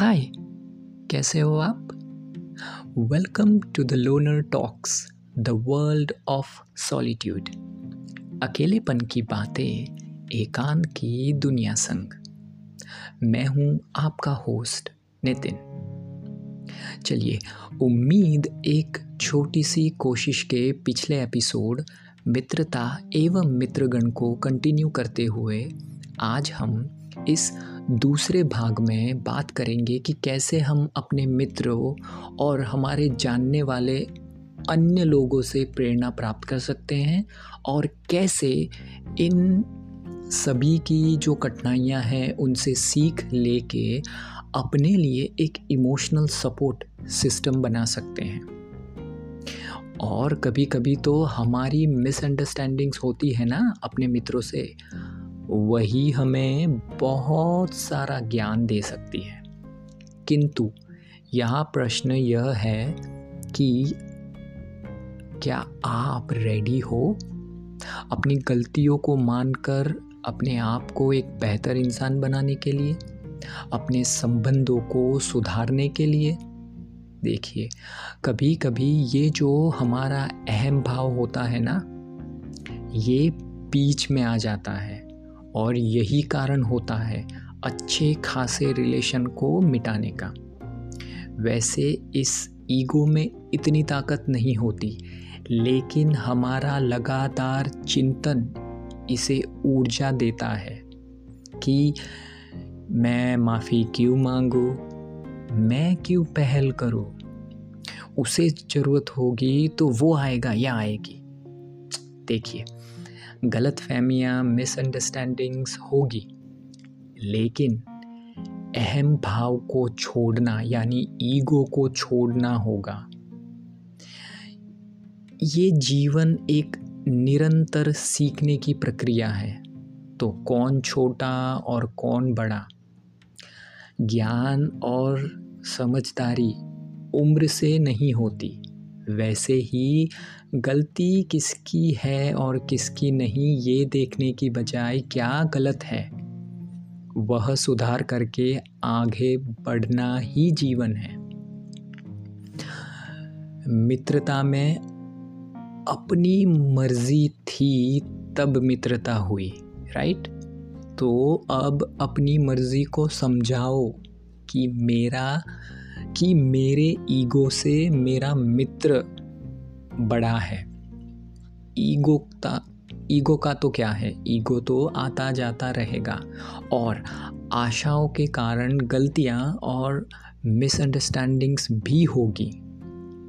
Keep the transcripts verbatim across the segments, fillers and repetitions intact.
हाय, कैसे हो आप? Welcome to the loner talks, the world of solitude. अकेलेपन की बातें, एकांत की दुनिया संग। मैं हूँ आपका होस्ट नितिन। चलिए, उम्मीद एक छोटी सी कोशिश के पिछले एपिसोड मित्रता एवं मित्रगण को कंटिन्यू करते हुए आज हम इस दूसरे भाग में बात करेंगे कि कैसे हम अपने मित्रों और हमारे जानने वाले अन्य लोगों से प्रेरणा प्राप्त कर सकते हैं और कैसे इन सभी की जो कठिनाइयां हैं उनसे सीख लेके अपने लिए एक इमोशनल सपोर्ट सिस्टम बना सकते हैं। और कभी कभी तो हमारी मिसअंडरस्टैंडिंग्स होती है ना अपने मित्रों से, वही हमें बहुत सारा ज्ञान दे सकती है। किंतु यहाँ प्रश्न यह है कि क्या आप रेडी हो अपनी गलतियों को मानकर अपने आप को एक बेहतर इंसान बनाने के लिए, अपने संबंधों को सुधारने के लिए? देखिए, कभी कभी ये जो हमारा अहम भाव होता है ना, ये बीच में आ जाता है और यही कारण होता है अच्छे खासे रिलेशन को मिटाने का। वैसे इस ईगो में इतनी ताकत नहीं होती, लेकिन हमारा लगातार चिंतन इसे ऊर्जा देता है कि मैं माफ़ी क्यों मांगूं, मैं क्यों पहल करूं, उसे ज़रूरत होगी तो वो आएगा या आएगी। देखिए, गलतफहमियां, मिसअंडरस्टैंडिंग्स होगी, लेकिन अहम भाव को छोड़ना यानी ईगो को छोड़ना होगा। ये जीवन एक निरंतर सीखने की प्रक्रिया है, तो कौन छोटा और कौन बड़ा, ज्ञान और समझदारी उम्र से नहीं होती। वैसे ही गलती किसकी है और किसकी नहीं, ये देखने की बजाय क्या गलत है वह सुधार करके आगे बढ़ना ही जीवन है। मित्रता में अपनी मर्जी थी तब मित्रता हुई, राइट? तो अब अपनी मर्जी को समझाओ कि मेरा कि मेरे ईगो से मेरा मित्र बड़ा है। ईगो का ईगो का तो क्या है, ईगो तो आता जाता रहेगा और आशाओं के कारण गलतियां और मिसअंडरस्टैंडिंग्स भी होगी।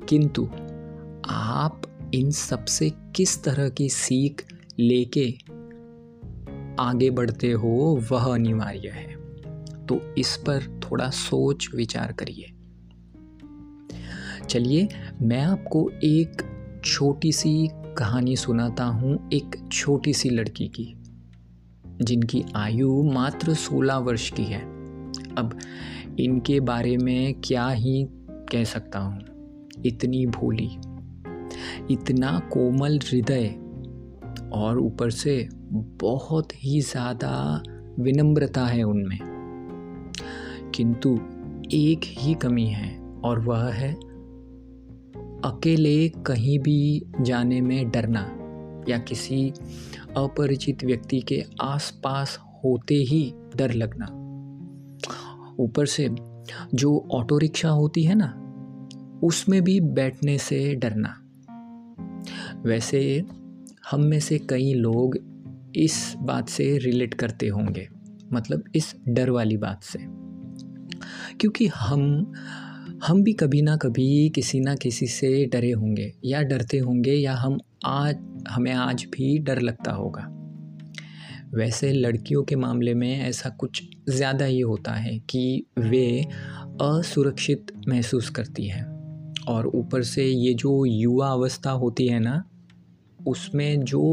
किंतु आप इन सब से किस तरह की सीख लेके आगे बढ़ते हो वह अनिवार्य है, तो इस पर थोड़ा सोच विचार करिए। चलिए, मैं आपको एक छोटी सी कहानी सुनाता हूँ एक छोटी सी लड़की की, जिनकी आयु मात्र सोलह वर्ष की है। अब इनके बारे में क्या ही कह सकता हूँ, इतनी भोली, इतना कोमल हृदय और ऊपर से बहुत ही ज़्यादा विनम्रता है उनमें। किंतु एक ही कमी है और वह है अकेले कहीं भी जाने में डरना या किसी अपरिचित व्यक्ति के आसपास होते ही डर लगना। ऊपर से जो ऑटो रिक्शा होती है ना, उसमें भी बैठने से डरना। वैसे हम में से कई लोग इस बात से रिलेट करते होंगे, मतलब इस डर वाली बात से, क्योंकि हम हम भी कभी ना कभी किसी ना किसी से डरे होंगे या डरते होंगे, या हम आज हमें आज भी डर लगता होगा। वैसे लड़कियों के मामले में ऐसा कुछ ज़्यादा ही होता है कि वे असुरक्षित महसूस करती हैं और ऊपर से ये जो युवा अवस्था होती है ना, उसमें जो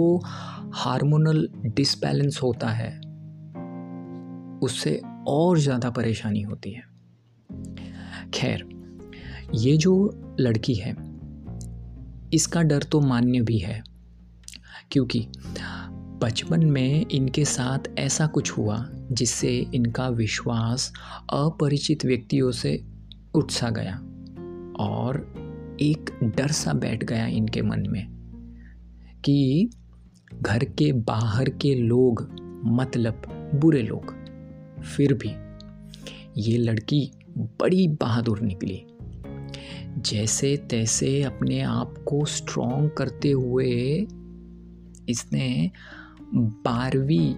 हार्मोनल डिसबैलेंस होता है उससे और ज़्यादा परेशानी होती है। खैर, ये जो लड़की है इसका डर तो मान्य भी है, क्योंकि बचपन में इनके साथ ऐसा कुछ हुआ जिससे इनका विश्वास अपरिचित व्यक्तियों से उठ सा गया और एक डर सा बैठ गया इनके मन में कि घर के बाहर के लोग, मतलब बुरे लोग। फिर भी ये लड़की बड़ी बहादुर निकली। जैसे तैसे अपने आप को स्ट्रॉन्ग करते हुए इसने बारहवीं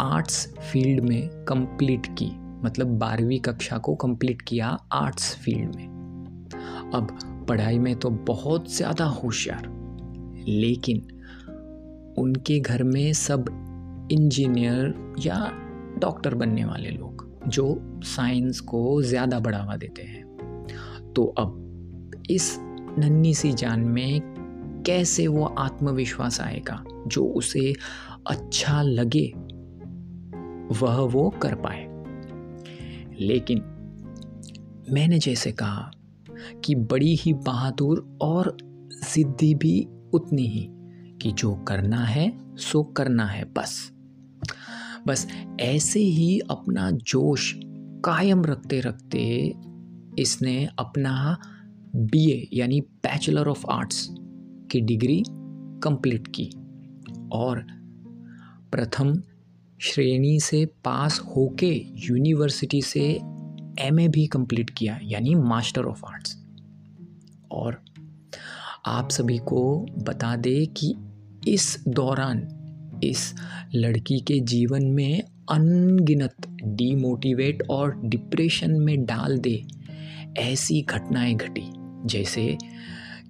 आर्ट्स फील्ड में कंप्लीट की, मतलब बारहवीं कक्षा को कंप्लीट किया आर्ट्स फील्ड में। अब पढ़ाई में तो बहुत ज़्यादा होशियार, लेकिन उनके घर में सब इंजीनियर या डॉक्टर बनने वाले लोग जो साइंस को ज़्यादा बढ़ावा देते हैं। तो अब इस नन्ही सी जान में कैसे वो आत्मविश्वास आएगा जो उसे अच्छा लगे वह वो कर पाए। लेकिन मैंने जैसे कहा कि बड़ी ही बहादुर और ज़िद्दी भी उतनी ही कि जो करना है सो करना है, बस बस ऐसे ही अपना जोश कायम रखते रखते इसने अपना बीए यानी बैचलर ऑफ आर्ट्स की डिग्री कंप्लीट की और प्रथम श्रेणी से पास होके यूनिवर्सिटी से एमए भी कंप्लीट किया यानी मास्टर ऑफ आर्ट्स। और आप सभी को बता दें कि इस दौरान इस लड़की के जीवन में अनगिनत डीमोटिवेट और डिप्रेशन में डाल दे ऐसी घटनाएं घटी, जैसे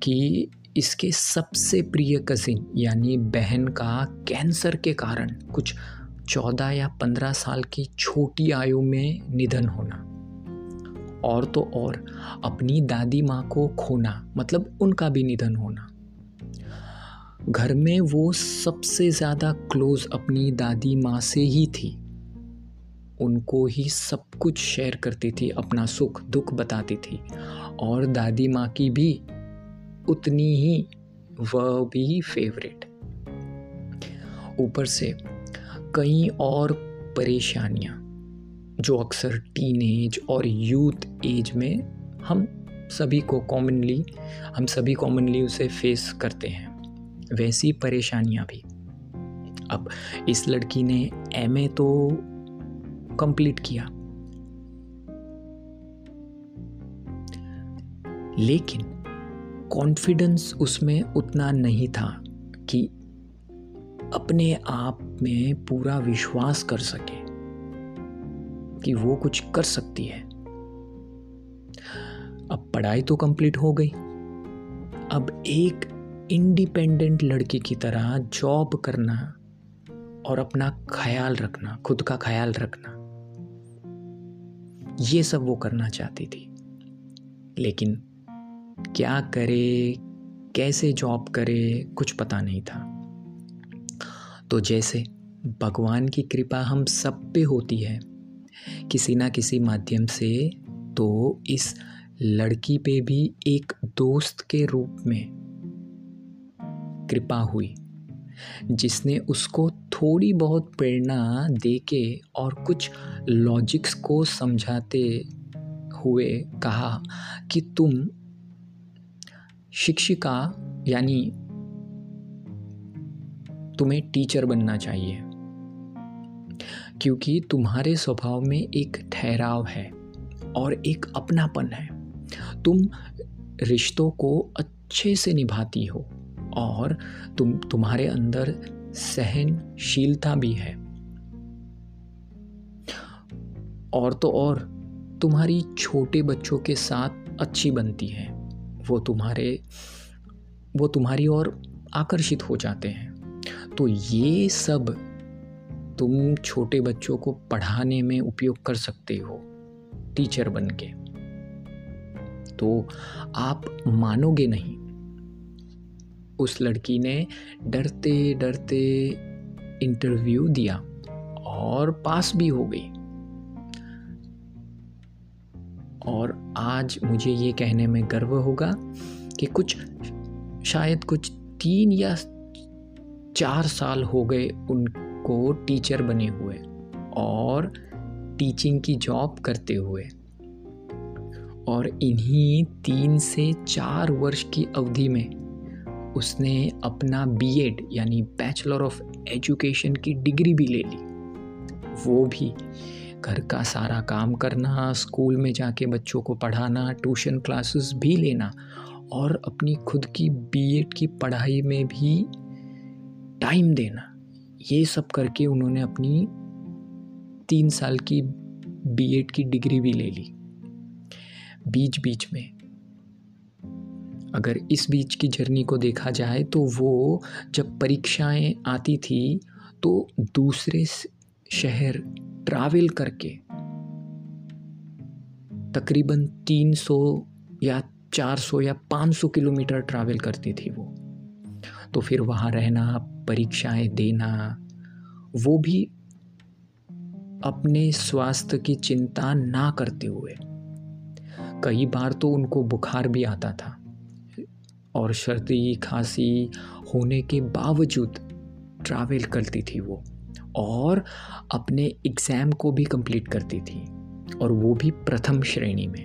कि इसके सबसे प्रिय कज़िन यानी बहन का कैंसर के कारण कुछ चौदह या पंद्रह साल की छोटी आयु में निधन होना, और तो और अपनी दादी माँ को खोना, मतलब उनका भी निधन होना। घर में वो सबसे ज़्यादा क्लोज अपनी दादी माँ से ही थी, उनको ही सब कुछ शेयर करती थी, अपना सुख दुख बताती थी, और दादी माँ की भी उतनी ही वह भी फेवरेट। ऊपर से कई और परेशानियाँ जो अक्सर टीनेज और यूथ एज में हम सभी को कॉमनली हम सभी कॉमनली उसे फेस करते हैं, वैसी परेशानियां भी। अब इस लड़की ने एमए तो कंप्लीट किया, लेकिन कॉन्फिडेंस उसमें उतना नहीं था कि अपने आप में पूरा विश्वास कर सके कि वो कुछ कर सकती है। अब पढ़ाई तो कंप्लीट हो गई, अब एक इंडिपेंडेंट लड़की की तरह जॉब करना और अपना ख्याल रखना, खुद का ख्याल रखना, ये सब वो करना चाहती थी। लेकिन क्या करे, कैसे जॉब करे, कुछ पता नहीं था। तो जैसे भगवान की कृपा हम सब पे होती है किसी ना किसी माध्यम से, तो इस लड़की पे भी एक दोस्त के रूप में कृपा हुई जिसने उसको थोड़ी बहुत प्रेरणा देके और कुछ लॉजिक्स को समझाते हुए कहा कि तुम शिक्षिका यानी तुम्हें टीचर बनना चाहिए, क्योंकि तुम्हारे स्वभाव में एक ठहराव है और एक अपनापन है, तुम रिश्तों को अच्छे से निभाती हो और तुम तुम्हारे अंदर सहनशीलता भी है, और तो और तुम्हारी छोटे बच्चों के साथ अच्छी बनती है, वो तुम्हारे वो तुम्हारी ओर आकर्षित हो जाते हैं। तो ये सब तुम छोटे बच्चों को पढ़ाने में उपयोग कर सकते हो टीचर बन के। तो आप मानोगे नहीं, उस लड़की ने डरते डरते इंटरव्यू दिया और पास भी हो गई। और आज मुझे ये कहने में गर्व होगा कि कुछ शायद कुछ तीन या चार साल हो गए उनको टीचर बने हुए और टीचिंग की जॉब करते हुए, और इन्हीं तीन से चार वर्ष की अवधि में उसने अपना बीएड यानी बैचलर ऑफ एजुकेशन की डिग्री भी ले ली। वो भी घर का सारा काम करना, स्कूल में जाके बच्चों को पढ़ाना, ट्यूशन क्लासेस भी लेना और अपनी खुद की बीएड की पढ़ाई में भी टाइम देना, ये सब करके उन्होंने अपनी तीन साल की बीएड की डिग्री भी ले ली। बीच बीच में अगर इस बीच की जर्नी को देखा जाए तो वो जब परीक्षाएं आती थी तो दूसरे शहर ट्रैवल करके तकरीबन तीन सौ या चार सौ या पाँच सौ किलोमीटर ट्रैवल करती थी वो। तो फिर वहाँ रहना, परीक्षाएं देना, वो भी अपने स्वास्थ्य की चिंता ना करते हुए। कई बार तो उनको बुखार भी आता था और सर्दी खांसी होने के बावजूद ट्रैवल करती थी वो, और अपने एग्ज़ाम को भी कंप्लीट करती थी, और वो भी प्रथम श्रेणी में।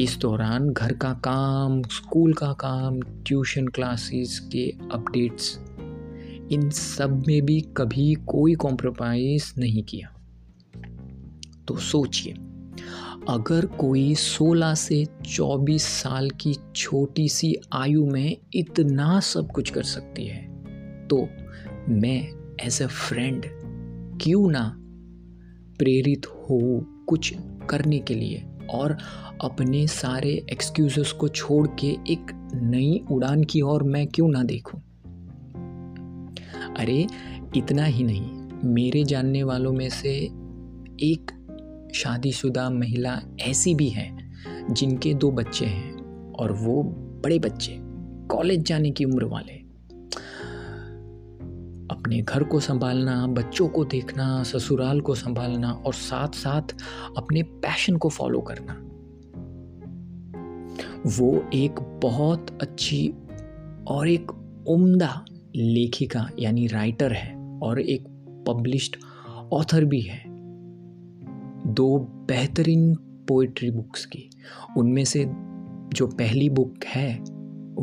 इस दौरान घर का काम, स्कूल का काम, ट्यूशन क्लासेस के अपडेट्स, इन सब में भी कभी कोई कॉम्प्रोमाइज़ नहीं किया। तो सोचिए, अगर कोई सोलह से चौबीस साल की छोटी सी आयु में इतना सब कुछ कर सकती है, तो मैं एज अ फ्रेंड क्यों ना प्रेरित हो कुछ करने के लिए, और अपने सारे एक्सक्यूज़ेस को छोड़ के एक नई उड़ान की ओर मैं क्यों ना देखूं। अरे इतना ही नहीं, मेरे जानने वालों में से एक शादीशुदा महिला ऐसी भी है जिनके दो बच्चे हैं, और वो बड़े बच्चे, कॉलेज जाने की उम्र वाले। अपने घर को संभालना, बच्चों को देखना, ससुराल को संभालना, और साथ साथ अपने पैशन को फॉलो करना, वो एक बहुत अच्छी और एक उम्दा लेखिका यानी राइटर है, और एक पब्लिश्ड ऑथर भी है दो बेहतरीन पोइट्री बुक्स की। उनमें से जो पहली बुक है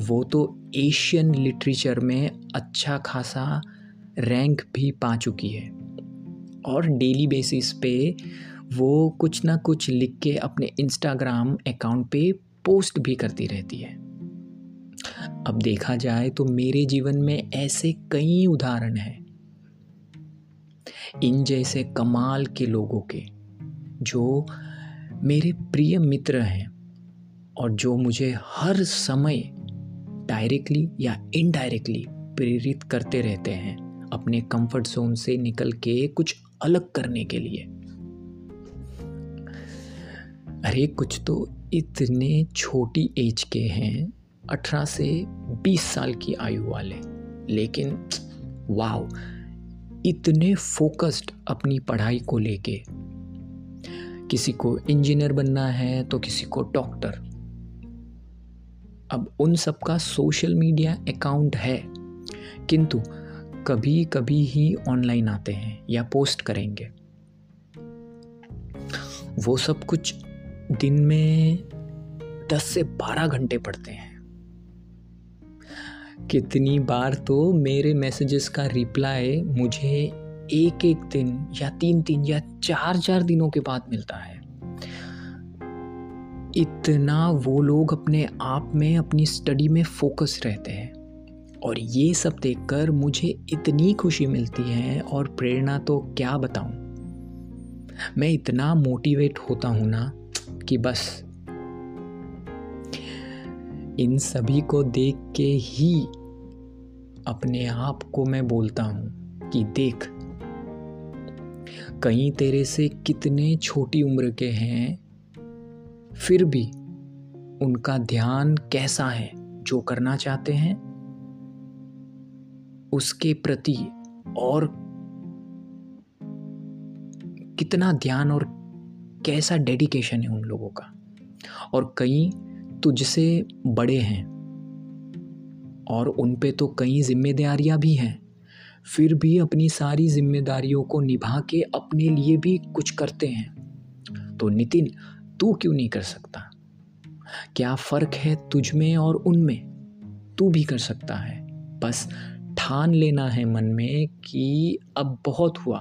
वो तो एशियन लिटरेचर में अच्छा खासा रैंक भी पा चुकी है, और डेली बेसिस पे वो कुछ ना कुछ लिख के अपने इंस्टाग्राम अकाउंट पे पोस्ट भी करती रहती है। अब देखा जाए तो मेरे जीवन में ऐसे कई उदाहरण हैं इन जैसे कमाल के लोगों के, जो मेरे प्रिय मित्र हैं और जो मुझे हर समय डायरेक्टली या इनडायरेक्टली प्रेरित करते रहते हैं अपने कंफर्ट जोन से निकल के कुछ अलग करने के लिए। अरे कुछ तो इतने छोटी एज के हैं, अठारह से बीस साल की आयु वाले, लेकिन वाव, इतने फोकस्ड अपनी पढ़ाई को लेके। किसी को इंजीनियर बनना है तो किसी को डॉक्टर। अब उन सब का सोशल मीडिया अकाउंट है, किंतु कभी कभी ही ऑनलाइन आते हैं या पोस्ट करेंगे। वो सब कुछ दिन में दस से बारह घंटे पढ़ते हैं। कितनी बार तो मेरे मैसेजेस का रिप्लाई मुझे एक एक दिन या तीन तीन या चार चार दिनों के बाद मिलता है। इतना वो लोग अपने आप में, अपनी स्टडी में फोकस रहते हैं, और ये सब देखकर मुझे इतनी खुशी मिलती है और प्रेरणा तो क्या बताऊं। मैं इतना मोटिवेट होता हूं ना कि बस इन सभी को देख के ही अपने आप को मैं बोलता हूं कि देख, कहीं तेरे से कितने छोटी उम्र के हैं, फिर भी उनका ध्यान कैसा है, जो करना चाहते हैं उसके प्रति, और कितना ध्यान और कैसा डेडिकेशन है उन लोगों का। और कई तुझसे बड़े हैं, और उन पे तो कई जिम्मेदारियां भी हैं, फिर भी अपनी सारी जिम्मेदारियों को निभा के अपने लिए भी कुछ करते हैं। तो नितिन, तू क्यों नहीं कर सकता? क्या फ़र्क है तुझ में और उनमें? तू भी कर सकता है। बस ठान लेना है मन में कि अब बहुत हुआ,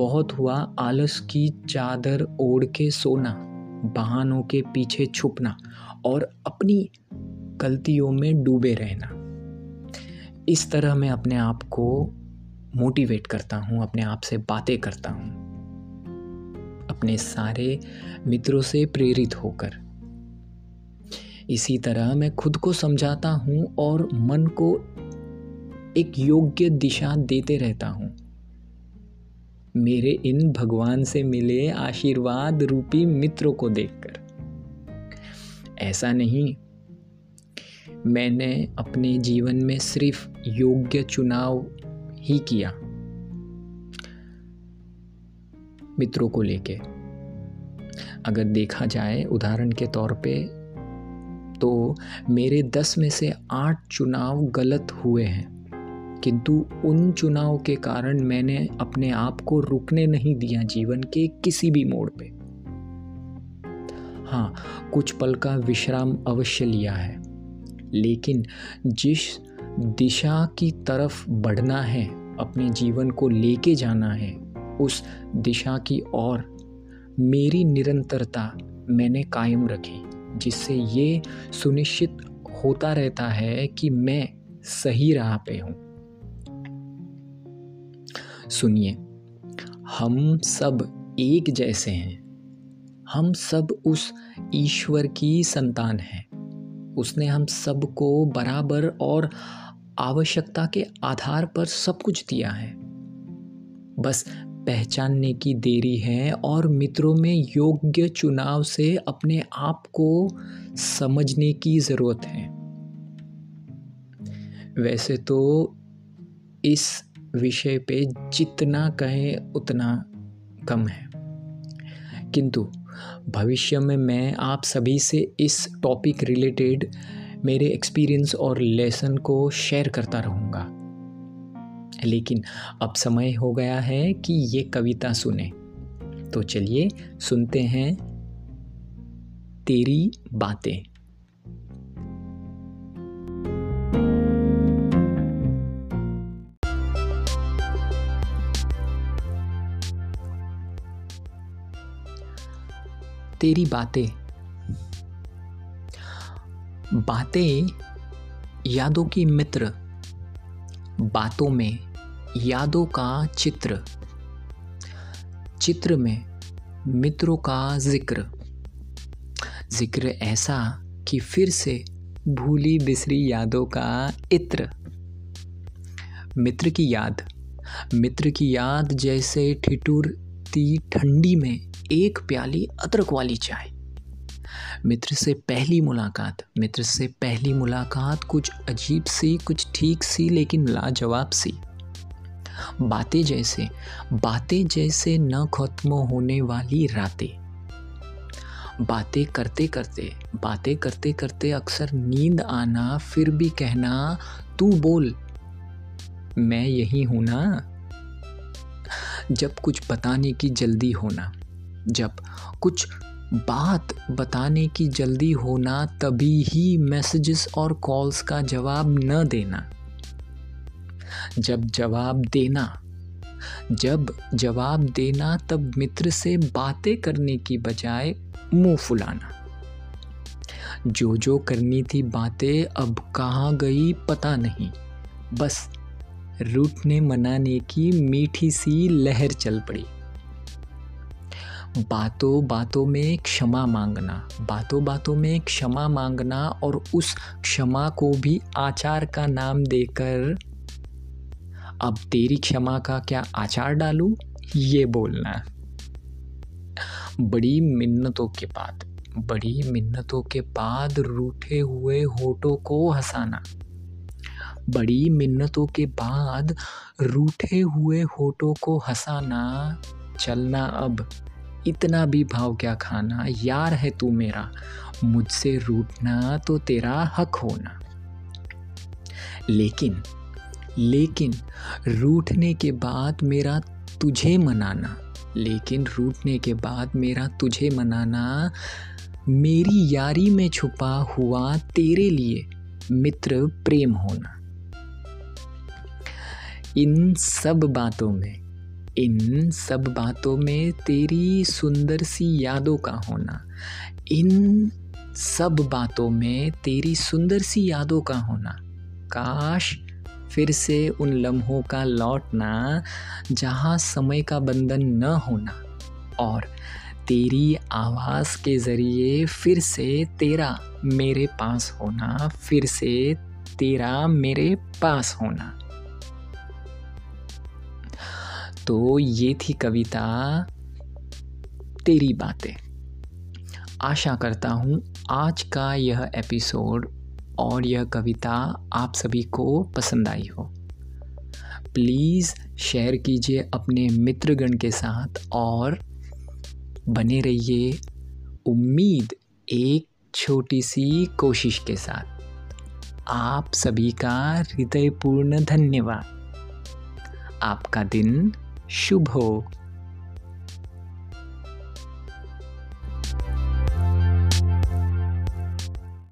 बहुत हुआ आलस की चादर ओढ़ के सोना, बहानों के पीछे छुपना और अपनी गलतियों में डूबे रहना। इस तरह मैं अपने आप को मोटिवेट करता हूँ, अपने आप से बातें करता हूँ, अपने सारे मित्रों से प्रेरित होकर। इसी तरह मैं खुद को समझाता हूँ और मन को एक योग्य दिशा देते रहता हूँ। मेरे इन भगवान से मिले आशीर्वाद रूपी मित्रों को देखकर। ऐसा नहीं मैंने अपने जीवन में सिर्फ योग्य चुनाव ही किया मित्रों को लेके। अगर देखा जाए उदाहरण के तौर पे, तो मेरे दस में से आठ चुनाव गलत हुए हैं, किंतु उन चुनाव के कारण मैंने अपने आप को रुकने नहीं दिया जीवन के किसी भी मोड़ पे। हाँ, कुछ पल का विश्राम अवश्य लिया है, लेकिन जिस दिशा की तरफ बढ़ना है, अपने जीवन को लेके जाना है, उस दिशा की ओर मेरी निरंतरता मैंने कायम रखी, जिससे ये सुनिश्चित होता रहता है कि मैं सही राह पे हूँ। सुनिए, हम सब एक जैसे हैं, हम सब उस ईश्वर की संतान हैं। उसने हम सबको बराबर और आवश्यकता के आधार पर सब कुछ दिया है, बस पहचानने की देरी है। और मित्रों में योग्य चुनाव से अपने आप को समझने की ज़रूरत है। वैसे तो इस विषय पे जितना कहें उतना कम है, किंतु भविष्य में मैं आप सभी से इस टॉपिक रिलेटेड मेरे एक्सपीरियंस और लेसन को शेयर करता रहूँगा। लेकिन अब समय हो गया है कि ये कविता सुने, तो चलिए सुनते हैं। तेरी बातें। तेरी बातें। बातें यादों की मित्र, बातों में यादों का चित्र, चित्र में मित्रों का जिक्र, जिक्र ऐसा कि फिर से भूली बिसरी यादों का इत्र। मित्र की याद, मित्र की याद जैसे ठिठुरती ठंडी में एक प्याली अदरक वाली चाय। मित्र से पहली मुलाकात, मित्र से पहली मुलाकात कुछ अजीब सी, कुछ ठीक सी, लेकिन लाजवाब सी। बातें जैसे, बातें जैसे न खत्म होने वाली रातें। बातें करते करते, बातें करते करते अक्सर नींद आना, फिर भी कहना तू बोल, मैं यही हूँ ना। जब कुछ बताने की जल्दी होना, जब कुछ बात बताने की जल्दी होना, तभी ही मैसेजेस और कॉल्स का जवाब न देना। जब जवाब देना, जब जवाब देना तब मित्र से बातें करने की बजाय मुंह फुलाना। जो जो करनी थी बातें अब कहाँ गई पता नहीं, बस रूठने मनाने की मीठी सी लहर चल पड़ी। बातों बातों में क्षमा मांगना, बातों बातों में क्षमा मांगना और उस क्षमा को भी आचार का नाम देकर अब तेरी क्षमा का क्या आचार डालूं, ये बोलना। बड़ी मिन्नतों के बाद, बड़ी मिन्नतों के बाद रूठे हुए होठों को हंसाना। बड़ी मिन्नतों के बाद रूठे हुए होठों को हंसाना। चलना अब, इतना भी भाव क्या खाना, यार है तू मेरा, मुझसे रूठना तो तेरा हक होना। लेकिन लेकिन रूठने के बाद मेरा तुझे मनाना, लेकिन रूठने के बाद मेरा तुझे मनाना, मेरी यारी में छुपा हुआ तेरे लिए मित्र प्रेम होना। इन सब बातों में इन सब बातों में तेरी सुंदर सी यादों का होना, इन सब बातों में तेरी सुंदर सी यादों का होना, काश फिर से उन लम्हों का लौटना जहाँ समय का बंधन न होना, और तेरी आवाज़ के ज़रिए फिर से तेरा मेरे पास होना, फिर से तेरा मेरे पास होना। तो ये थी कविता तेरी बातें। आशा करता हूँ आज का यह एपिसोड और यह कविता आप सभी को पसंद आई हो। प्लीज़ शेयर कीजिए अपने मित्रगण के साथ और बने रहिए उम्मीद एक छोटी सी कोशिश के साथ। आप सभी का हृदयपूर्ण धन्यवाद। आपका दिन शुभ हो।